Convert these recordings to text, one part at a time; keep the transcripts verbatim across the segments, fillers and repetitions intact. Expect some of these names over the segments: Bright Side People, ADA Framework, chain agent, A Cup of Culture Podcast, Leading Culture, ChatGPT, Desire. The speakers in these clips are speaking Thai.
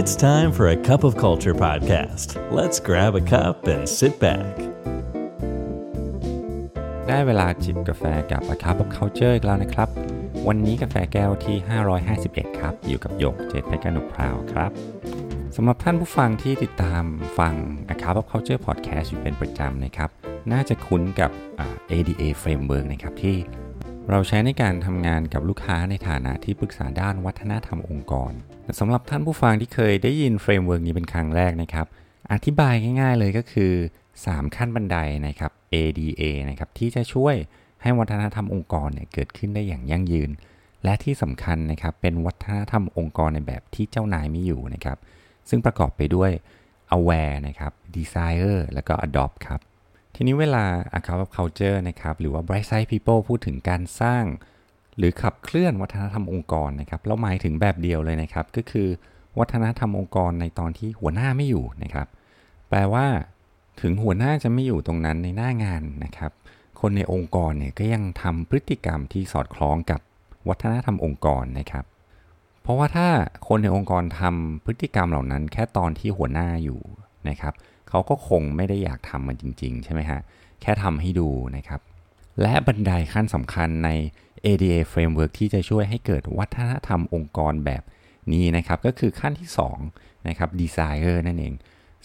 It's time for a cup of culture podcast. Let's grab a cup and sit back. ได้เวลาจิบกาแฟกับ A Cup of Culture อีกแล้วนะครับวันนี้กาแฟแก้วที่ห้าร้อยห้าสิบเอ็ดครับอยู่กับโยกเจตเพชรกนุพราวครับสำหรับท่านผู้ฟังที่ติดตามฟัง A Cup of Culture podcast อยู่เป็นประจำนะครับน่าจะคุ้นกับ เอ ดี เอ Framework นะครับที่เราใช้ในการทำงานกับลูกค้าในฐานะที่ปรึกษาด้านวัฒนธรรมองค์กรสำหรับท่านผู้ฟังที่เคยได้ยินเฟรมเวิร์กนี้เป็นครั้งแรกนะครับอธิบายง่ายๆเลยก็คือสามขั้นบันไดนะครับ เอ ดี เอ นะครับที่จะช่วยให้วัฒนธรรมองค์กรเนี่ยเกิดขึ้นได้อย่างยั่งยืนและที่สำคัญนะครับเป็นวัฒนธรรมองค์กรในแบบที่เจ้านายไม่อยู่นะครับซึ่งประกอบไปด้วย Aware นะครับ Desire แล้วก็ Adopt ครับทีนี้เวลา A Cup of Culture นะครับหรือว่า Bright Side People พูดถึงการสร้างหรือขับเคลื่อนวัฒนธรรมองค์กรนะครับเราหมายถึงแบบเดียวเลยนะครับก็คือวัฒนธรรมองค์กรในตอนที่หัวหน้าไม่อยู่นะครับแปลว่าถึงหัวหน้าจะไม่อยู่ตรงนั้นในหน้างานนะครับคนในองค์กรเนี่ยก็ยังทำพฤติกรรมที่สอดคล้องกับวัฒนธรรมองค์กรนะครับเพราะว่าถ้าคนในองค์กรทำพฤติกรรมเหล่านั้นแค่ตอนที่หัวหน้าอยู่นะครับเขาก็คงไม่ได้อยากทำมันจริงๆใช่ไหมฮะแค่ทำให้ดูนะครับและบันไดขั้นสำคัญใน เอ ดี เอ Framework ที่จะช่วยให้เกิดวัฒนธรรมองค์กรแบบนี้นะครับก็คือขั้นที่สองนะครับ Desire นั่นเอง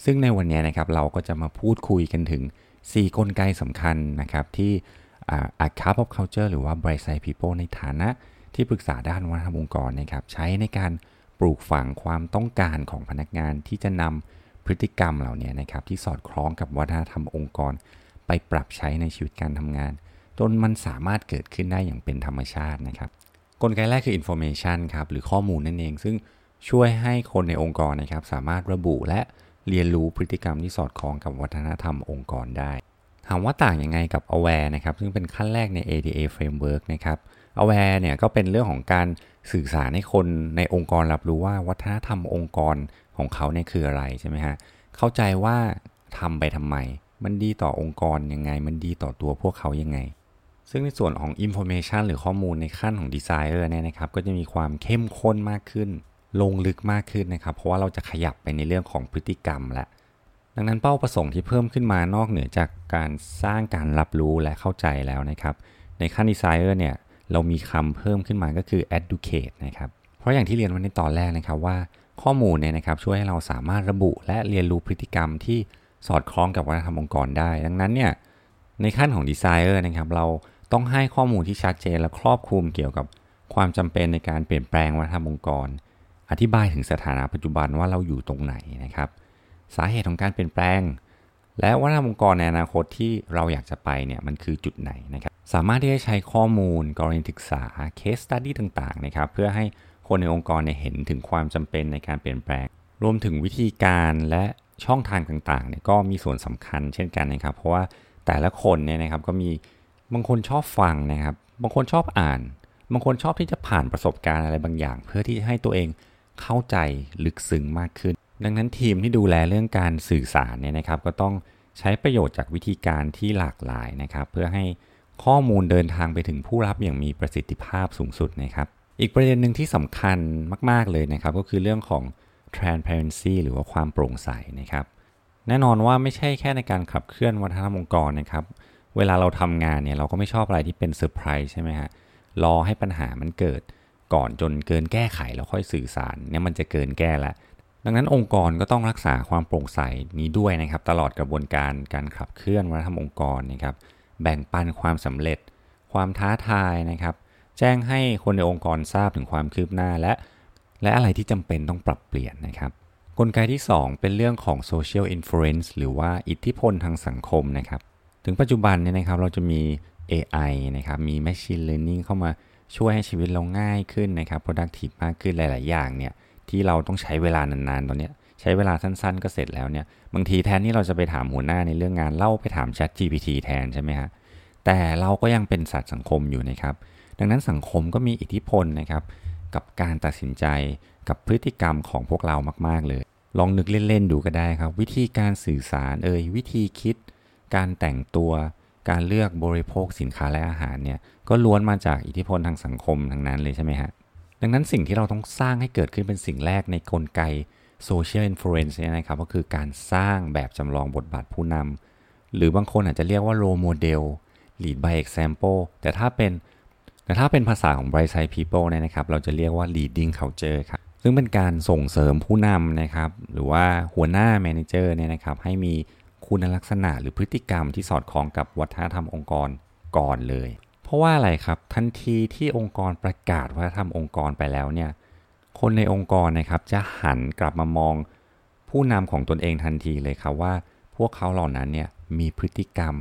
ซึ่งในวันนี้นะครับเราก็จะมาพูดคุยกันถึงสี่กลไกสำคัญนะครับที่ A Cup of Culture หรือว่า Bright Side People ในฐานะที่ปรึกษาด้านวัฒนธรรมองค์กรนะครับใช้ในการปลูกฝังความต้องการของพนักงานที่จะนำพฤติกรรมเหล่านี้นะครับที่สอดคล้องกับวัฒนธรรมองค์กรไปปรับใช้ในชีวิตการทำงานจนมันสามารถเกิดขึ้นได้อย่างเป็นธรรมชาตินะครับกลไกแรกคือ information ครับหรือข้อมูลนั่นเองซึ่งช่วยให้คนในองค์กรนะครับสามารถระบุและเรียนรู้พฤติกรรมที่สอดคล้องกับวัฒนธรรมองค์กรได้ถามว่าต่างยังไงกับ aware นะครับซึ่งเป็นขั้นแรกใน เอ ดี เอ framework นะครับ aware เนี่ยก็เป็นเรื่องของการสื่อสารให้คนในองค์กรรับรู้ว่าวัฒนธรรมองค์กรของเขาเนี่ยคืออะไรใช่ไหมฮะเข้าใจว่าทำไปทำไมมันดีต่อองค์กรยังไงมันดีต่อตัวพวกเขายังไงซึ่งในส่วนของ information หรือข้อมูลในขั้นของ desire เนี่ยนะครับก็จะมีความเข้มข้นมากขึ้นลงลึกมากขึ้นนะครับเพราะว่าเราจะขยับไปในเรื่องของพฤติกรรมและดังนั้นเป้าประสงค์ที่เพิ่มขึ้นมานอกเหนือจากการสร้างการรับรู้และเข้าใจแล้วนะครับในขั้น desire เนี่ยเรามีคำเพิ่มขึ้นมาก็คือ educate นะครับเพราะอย่างที่เรียนไว้ในตอนแรกนะครับว่าข้อมูลเนี่ยนะครับช่วยให้เราสามารถระบุและเรียนรู้พฤติกรรมที่สอดคล้องกับวัฒนธรรมองค์กรได้ดังนั้นเนี่ยในขั้นของ Desire นะครับเราต้องให้ข้อมูลที่ชัดเจนและครอบคลุมเกี่ยวกับความจำเป็นในการเปลี่ยนแปลงวัฒนธรรมองค์กรอธิบายถึงสถานะปัจจุบันว่าเราอยู่ตรงไหนนะครับสาเหตุของการเปลี่ยนแปลงและวัฒนธรรมองค์กรในอนาคตที่เราอยากจะไปเนี่ยมันคือจุดไหนนะครับสามารถที่จะใช้ข้อมูลกรณีศึกษา Case Study ต่างๆนะครับเพื่อให้คนในองค์กรเนี่ยเห็นถึงความจำเป็นในการเปลี่ยนแปลงรวมถึงวิธีการและช่องทางต่างๆเนี่ยก็มีส่วนสำคัญเช่นกันนะครับเพราะว่าแต่ละคนเนี่ยนะครับก็มีบางคนชอบฟังนะครับบางคนชอบอ่านบางคนชอบที่จะผ่านประสบการณ์อะไรบางอย่างเพื่อที่จะให้ตัวเองเข้าใจลึกซึ้งมากขึ้นดังนั้นทีมที่ดูแลเรื่องการสื่อสารเนี่ยนะครับก็ต้องใช้ประโยชน์จากวิธีการที่หลากหลายนะครับเพื่อให้ข้อมูลเดินทางไปถึงผู้รับอย่างมีประสิทธิภาพสูงสุดนะครับอีกประเด็นหนึ่งที่สำคัญมากๆเลยนะครับก็คือเรื่องของ transparency หรือว่าความโปร่งใสนะครับแน่นอนว่าไม่ใช่แค่ในการขับเคลื่อนวัฒนธรรมองค์กรนะครับเวลาเราทำงานเนี่ยเราก็ไม่ชอบอะไรที่เป็นเซอร์ไพรส์ใช่ไหมฮะรอให้ปัญหามันเกิดก่อนจนเกินแก้ไขแล้วค่อยสื่อสารเนี่ยมันจะเกินแก้ละดังนั้นองค์กรก็ต้องรักษาความโปร่งใสนี้ด้วยนะครับตลอดกระบวนการการขับเคลื่อนวัฒนธรรมองค์กรนะครับแบ่งปันความสำเร็จความท้าทายนะครับแจ้งให้คนในองค์กรทราบถึงความคืบหน้าและและอะไรที่จำเป็นต้องปรับเปลี่ยนนะครับกลไกที่สองเป็นเรื่องของ social influence หรือว่าอิทธิพลทางสังคมนะครับถึงปัจจุบันเนี่ยนะครับเราจะมี เอ ไอ นะครับมี machine learning เข้ามาช่วยให้ชีวิตเราง่ายขึ้นนะครับ productive มากขึ้นหลายๆอย่างเนี่ยที่เราต้องใช้เวลานานๆตอนนี้ใช้เวลาสั้นๆก็เสร็จแล้วเนี่ยบางทีแทนที่เราจะไปถามหัวหน้าในเรื่องงานเล่าไปถาม ChatGPT แทนใช่ไหมฮะแต่เราก็ยังเป็นสัตว์สังคมอยู่นะครับดังนั้นสังคมก็มีอิทธิพลนะครับกับการตัดสินใจกับพฤติกรรมของพวกเรามากๆเลยลองนึกเล่นๆดูก็ได้ครับวิธีการสื่อสารเอ่ยวิธีคิดการแต่งตัวการเลือกบริโภคสินค้าและอาหารเนี่ยก็ล้วนมาจากอิทธิพลทางสังคมทั้งนั้นเลยใช่ไหมฮะดังนั้นสิ่งที่เราต้องสร้างให้เกิดขึ้นเป็นสิ่งแรกในกลไก social influence เนี่ยนะครับก็คือการสร้างแบบจำลองบทบาทผู้นำหรือบางคนอาจจะเรียกว่า role model lead by example แต่ถ้าเป็นแต่ถ้าเป็นภาษาของ Bright Side People เนี่ยนะครับเราจะเรียกว่า leading culture ครับซึ่งเป็นการส่งเสริมผู้นำนะครับหรือว่าหัวหน้า manager เนี่ยนะครับให้มีคุณลักษณะหรือพฤติกรรมที่สอดคล้องกับวัฒนธรรมองค์กรก่อนเลยเพราะว่าอะไรครับทันทีที่องค์กรประกาศวัฒนธรรมองค์กรไปแล้วเนี่ยคนในองค์กรนะครับจะหันกลับมามองผู้นำของตนเองทันทีเลยครับว่าพวกเขาเหล่านั้นเนี่ยมีพฤติกรรม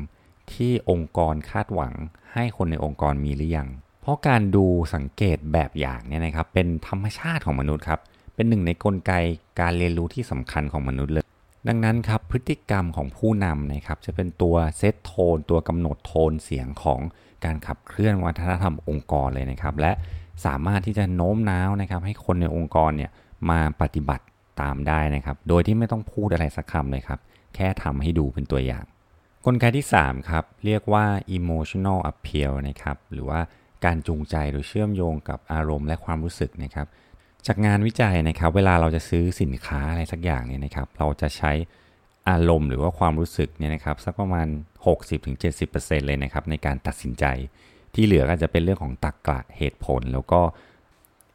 ที่องค์กรคาดหวังให้คนในองค์กรมีหรือยังเพราะการดูสังเกตแบบอย่างเนี่ยนะครับเป็นธรรมชาติของมนุษย์ครับเป็นหนึ่งในกลไกการเรียนรู้ที่สำคัญของมนุษย์เลยดังนั้นครับพฤติกรรมของผู้นำนะครับจะเป็นตัวเซตโทนตัวกำหนดโทนเสียงของการขับเคลื่อนวัฒนธรรมองค์กรเลยนะครับและสามารถที่จะโน้มน้าวนะครับให้คนในองค์กรเนี่ยมาปฏิบัติตามได้นะครับโดยที่ไม่ต้องพูดอะไรสักคำเลยครับแค่ทำให้ดูเป็นตัวอย่างกลไกที่สามครับเรียกว่า emotional appeal นะครับหรือว่าการจูงใจโดยเชื่อมโยงกับอารมณ์และความรู้สึกนะครับจากงานวิจัยนะครับเวลาเราจะซื้อสินค้าอะไรสักอย่างเนี่ยนะครับเราจะใช้อารมณ์หรือว่าความรู้สึกเนี่ยนะครับสักประมาณ หกสิบถึงเจ็ดสิบเปอร์เซ็นต์ เลยนะครับในการตัดสินใจที่เหลือก็จะเป็นเรื่องของตรรกะเหตุผลแล้วก็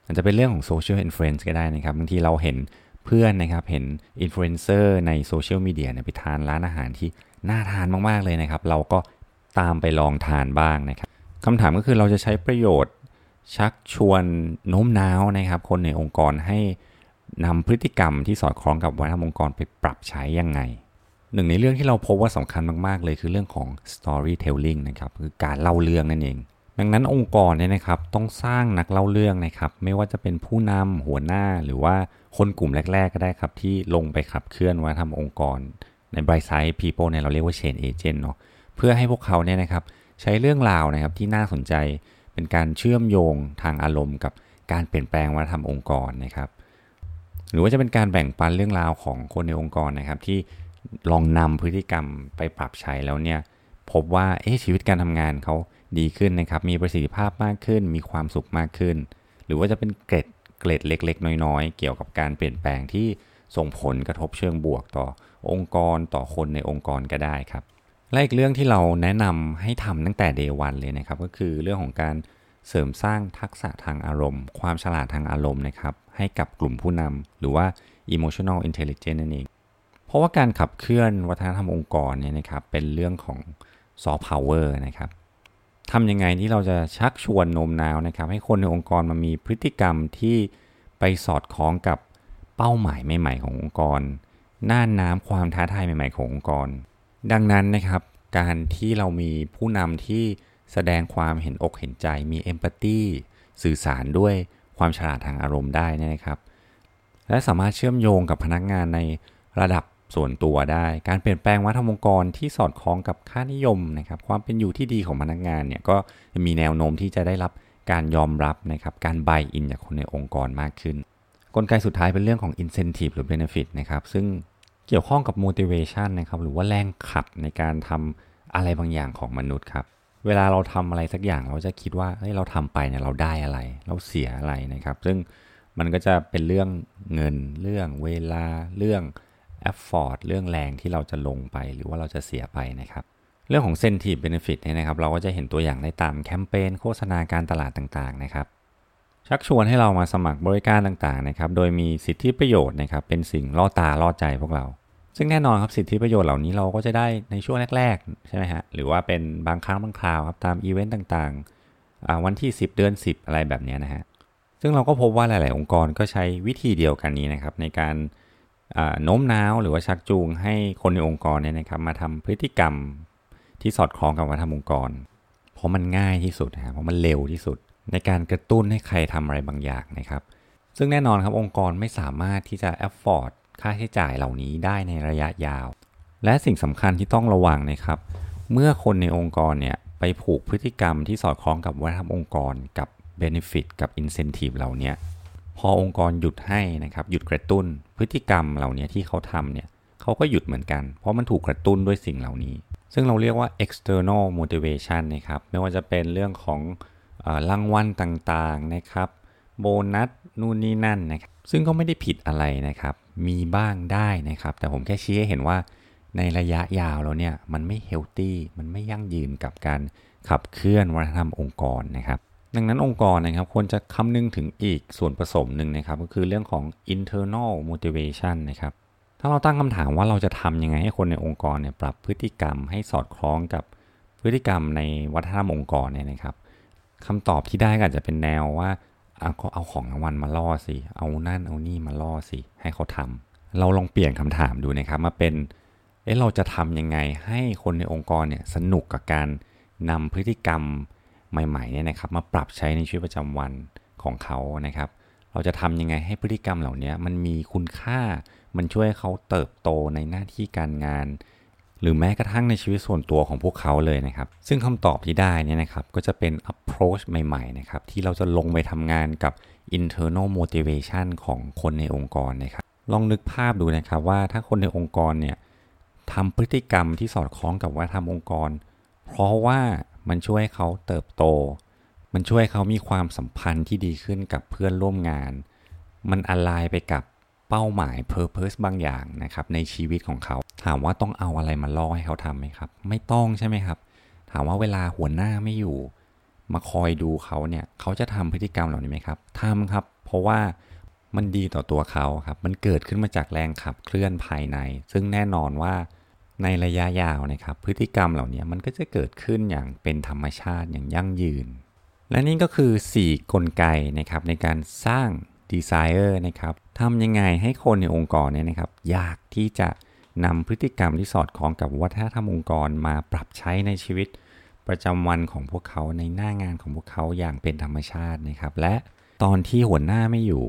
อาจจะเป็นเรื่องของ social influence ก็ได้นะครับบางทีเราเห็นเพื่อนนะครับเห็น influencer ใน social media เนี่ยไปทานร้านอาหารที่น่าทานมากๆเลยนะครับเราก็ตามไปลองทานบ้างนะครับคำถามก็คือเราจะใช้ประโยชน์ชักชวนโน้มน้าวนะครับคนในองค์กรให้นำพฤติกรรมที่สอดคล้องกับวัฒนธรรมองค์กรไปปรับใช้ยังไงหนึ่งในเรื่องที่เราพบว่าสำคัญมากๆเลยคือเรื่องของ storytelling นะครับคือการเล่าเรื่องนั่นเองดังนั้นองค์กรเนี่ยนะครับต้องสร้างนักเล่าเรื่องนะครับไม่ว่าจะเป็นผู้นำหัวหน้าหรือว่าคนกลุ่มแรกๆก็ได้ครับที่ลงไปขับเคลื่อนวัฒนธรรมองค์กรใน Bright Side People เนี่ยเราเรียกว่า chain agent เนาะเพื่อให้พวกเขาเนี่ยนะครับใช้เรื่องราวนะครับที่น่าสนใจเป็นการเชื่อมโยงทางอารมณ์กับการเปลี่ยนแปลงวัฒนธรรมองค์กรนะครับหรือว่าจะเป็นการแบ่งปันเรื่องราวของคนในองค์กรนะครับที่ลองนำพฤติกรรมไปปรับใช้แล้วเนี่ยพบว่าเอ๊ะชีวิตการทำงานเขาดีขึ้นนะครับมีประสิทธิภาพมากขึ้นมีความสุขมากขึ้นหรือว่าจะเป็นเกร็ดเกร็ดเล็กๆน้อยๆเกี่ยวกับการเปลี่ยนแปลงที่ส่งผลกระทบเชิงบวกต่อองค์กรต่อคนในองค์กรก็ได้ครับและอีกเรื่องที่เราแนะนำให้ทำตั้งแต่ day วันเลยนะครับก็คือเรื่องของการเสริมสร้างทักษะทางอารมณ์ความฉลาดทางอารมณ์นะครับให้กับกลุ่มผู้นำหรือว่า emotional intelligence นั่นเองเพราะว่าการขับเคลื่อนวัฒนธรรมองค์กรเนี่ยนะครับเป็นเรื่องของ soft power นะครับทำยังไงที่เราจะชักชวนโน้มน้าวนะครับให้คนในองค์กรมามีพฤติกรรมที่ไปสอดคล้องกับเป้าหมายใหม่ๆขององค์กรน่านน้ำความท้าทายใหม่ๆขององค์กรดังนั้นนะครับการที่เรามีผู้นำที่แสดงความเห็นอกเห็นใจมีเอมพัตตีสื่อสารด้วยความฉลาดทางอารมณ์ได้นะครับและสามารถเชื่อมโยงกับพนักงานในระดับส่วนตัวได้การเปลี่ยนแปลงวัฒนธรรมองค์กรที่สอดคล้องกับค่านิยมนะครับความเป็นอยู่ที่ดีของพนักงานเนี่ยก็มีแนวโน้มที่จะได้รับการยอมรับนะครับการบายอินจากคนในองค์กรมากขึ้นกลไกสุดท้ายเป็นเรื่องของ incentive หรือ benefit นะครับซึ่งเกี่ยวข้องกับ motivation นะครับหรือว่าแรงขับในการทำอะไรบางอย่างของมนุษย์ครับเวลาเราทำอะไรสักอย่างเราจะคิดว่าเฮ้ยเราทำไปเนี่ยเราได้อะไรเราเสียอะไรนะครับซึ่งมันก็จะเป็นเรื่องเงินเรื่องเวลาเรื่อง effort เรื่องแรงที่เราจะลงไปหรือว่าเราจะเสียไปนะครับเรื่องของ incentive benefit เนี่ยนะครับเราก็จะเห็นตัวอย่างได้ตามแคมเปญโฆษณาการตลาดต่างๆนะครับชักชวนให้เรามาสมัครบริการต่างๆนะครับโดยมีสิทธิประโยชน์นะครับเป็นสิ่งล่อตาล่อใจพวกเราซึ่งแน่นอนครับสิทธิประโยชน์เหล่านี้เราก็จะได้ในช่วงแรกๆใช่ไหมฮะหรือว่าเป็นบางครั้งบางคราวครับตามอีเวนต์ต่างๆวันที่สิบเดือนสิบอะไรแบบนี้นะฮะซึ่งเราก็พบว่าหลายๆองค์กรก็ใช้วิธีเดียวกันนี้นะครับในการโน้มน้าวหรือว่าชักจูงให้คนในองค์กรเนี่ยนะครับมาทำพฤติกรรมที่สอดคล้องกับวัฒนธรรมองค์กรเพราะมันง่ายที่สุดนะเพราะมันเร็วที่สุดในการกระตุ้นให้ใครทำอะไรบางอย่างนะครับซึ่งแน่นอนครับองค์กรไม่สามารถที่จะแอฟฟอร์ดค่าใช้จ่ายเหล่านี้ได้ในระยะยาวและสิ่งสำคัญที่ต้องระวังนะครับเมื่อคนในองค์กรเนี่ยไปผูกพฤติกรรมที่สอดคล้องกับวัฒนธรรมองค์กรกับ Benefit กับ Incentive เหล่านี้พอองค์กรหยุดให้นะครับหยุดกระตุ้นพฤติกรรมเหล่านี้ที่เขาทำเนี่ยเขาก็หยุดเหมือนกันเพราะมันถูกกระตุ้นด้วยสิ่งเหล่านี้ซึ่งเราเรียกว่า external motivation นะครับไม่ว่าจะเป็นเรื่องของรางวัลต่างๆนะครับโบนัสนู่นนี่นั่นนะครับซึ่งก็ไม่ได้ผิดอะไรนะครับ มีบ้างได้นะครับแต่ผมแค่ชี้ให้เห็นว่าในระยะยาวแล้วเนี่ยมันไม่เฮลตี้มันไม่ยั่งยืนกับการขับเคลื่อนวัฒนธรรมองค์กรนะครับดังนั้นองค์กรนะครับควรจะคำนึงถึงอีกส่วนผสมหนึ่งนะครับก็คือเรื่องของ internal motivation นะครับถ้าเราตั้งคำถามว่าเราจะทำยังไงให้คนในองค์กรเนี่ยปรับพฤติกรรมให้สอดคล้องกับพฤติกรรมในวัฒนธรรมองค์กรเนี่ยนะครับคำตอบที่ได้ก็อาจจะเป็นแนวว่าเอาเอาของรางวัลมาล่อสิเอานั่นเอานี่มาล่อสิให้เขาทำเราลองเปลี่ยนคำถามดูนะครับมาเป็นเอ๊ะเราจะทำยังไงให้คนในองค์กรเนี่ยสนุกกับการนำพฤติกรรมใหม่ๆเนี่ยนะครับมาปรับใช้ในชีวิตประจำวันของเขานะครับเราจะทำยังไงให้พฤติกรรมเหล่านี้มันมีคุณค่ามันช่วยเขาเติบโตในหน้าที่การงานหรือแม้กระทั่งในชีวิตส่วนตัวของพวกเขาเลยนะครับซึ่งคำตอบที่ได้นี่นะครับก็จะเป็น approach ใหม่ๆนะครับที่เราจะลงไปทำงานกับ internal motivation ของคนในองค์กรนะครับลองนึกภาพดูนะครับว่าถ้าคนในองค์กรเนี่ยทำพฤติกรรมที่สอดคล้องกับวัฒนธรรมองค์กรเพราะว่ามันช่วยให้เขาเติบโตมันช่วยเขามีความสัมพันธ์ที่ดีขึ้นกับเพื่อนร่วมงานมันอไลน์ไปกับเป้าหมาย purpose บางอย่างนะครับในชีวิตของเขาถามว่าต้องเอาอะไรมาล่อให้เขาทำไหมครับไม่ต้องใช่ไหมครับถามว่าเวลาหัวหน้าไม่อยู่มาคอยดูเขาเนี่ยเขาจะทำพฤติกรรมเหล่านี้ไหมครับทำครับเพราะว่ามันดีต่อตัวเขาครับมันเกิดขึ้นมาจากแรงขับเคลื่อนภายในซึ่งแน่นอนว่าในระยะยาวนะครับพฤติกรรมเหล่านี้มันก็จะเกิดขึ้นอย่างเป็นธรรมชาติอย่างยั่งยืนและนี่ก็คือสี่กลไกนะครับในการสร้าง Desire นะครับทำยังไงให้คนในองค์กรเนี่ยนะครับอยากที่จะนำพฤติกรรมที่สอดคล้องกับวัฒนธรรมองค์กรมาปรับใช้ในชีวิตประจำวันของพวกเขาในหน้างานของพวกเขาอย่างเป็นธรรมชาตินะครับและตอนที่หัวหน้าไม่อยู่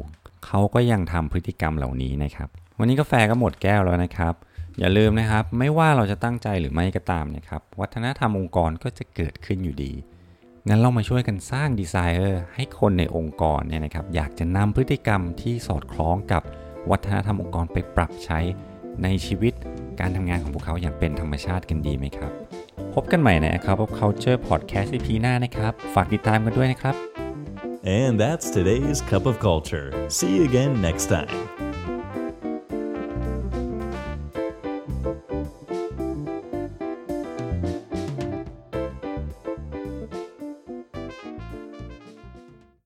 เขาก็ยังทำพฤติกรรมเหล่านี้นะครับวันนี้กาแฟก็หมดแก้วแล้วนะครับอย่าลืมนะครับไม่ว่าเราจะตั้งใจหรือไม่ก็ตามนะครับวัฒนธรรมองค์กรก็จะเกิดขึ้นอยู่ดีงั้นเรามาช่วยกันสร้าง Desire ให้คนในองค์กรเนี่ยนะครับอยากจะนำพฤติกรรมที่สอดคล้องกับวัฒนธรรมองค์กรไปปรับใช้ในชีวิตการทำงานของพวกเขาอย่างเป็นธรรมชาติกันดีไหมครับพบกันใหม่ใน A Cup of Culture Podcast อี พี หน้านะครับฝากติดตามกันด้วยนะครับ And that's today's Cup of Culture. See you again next time.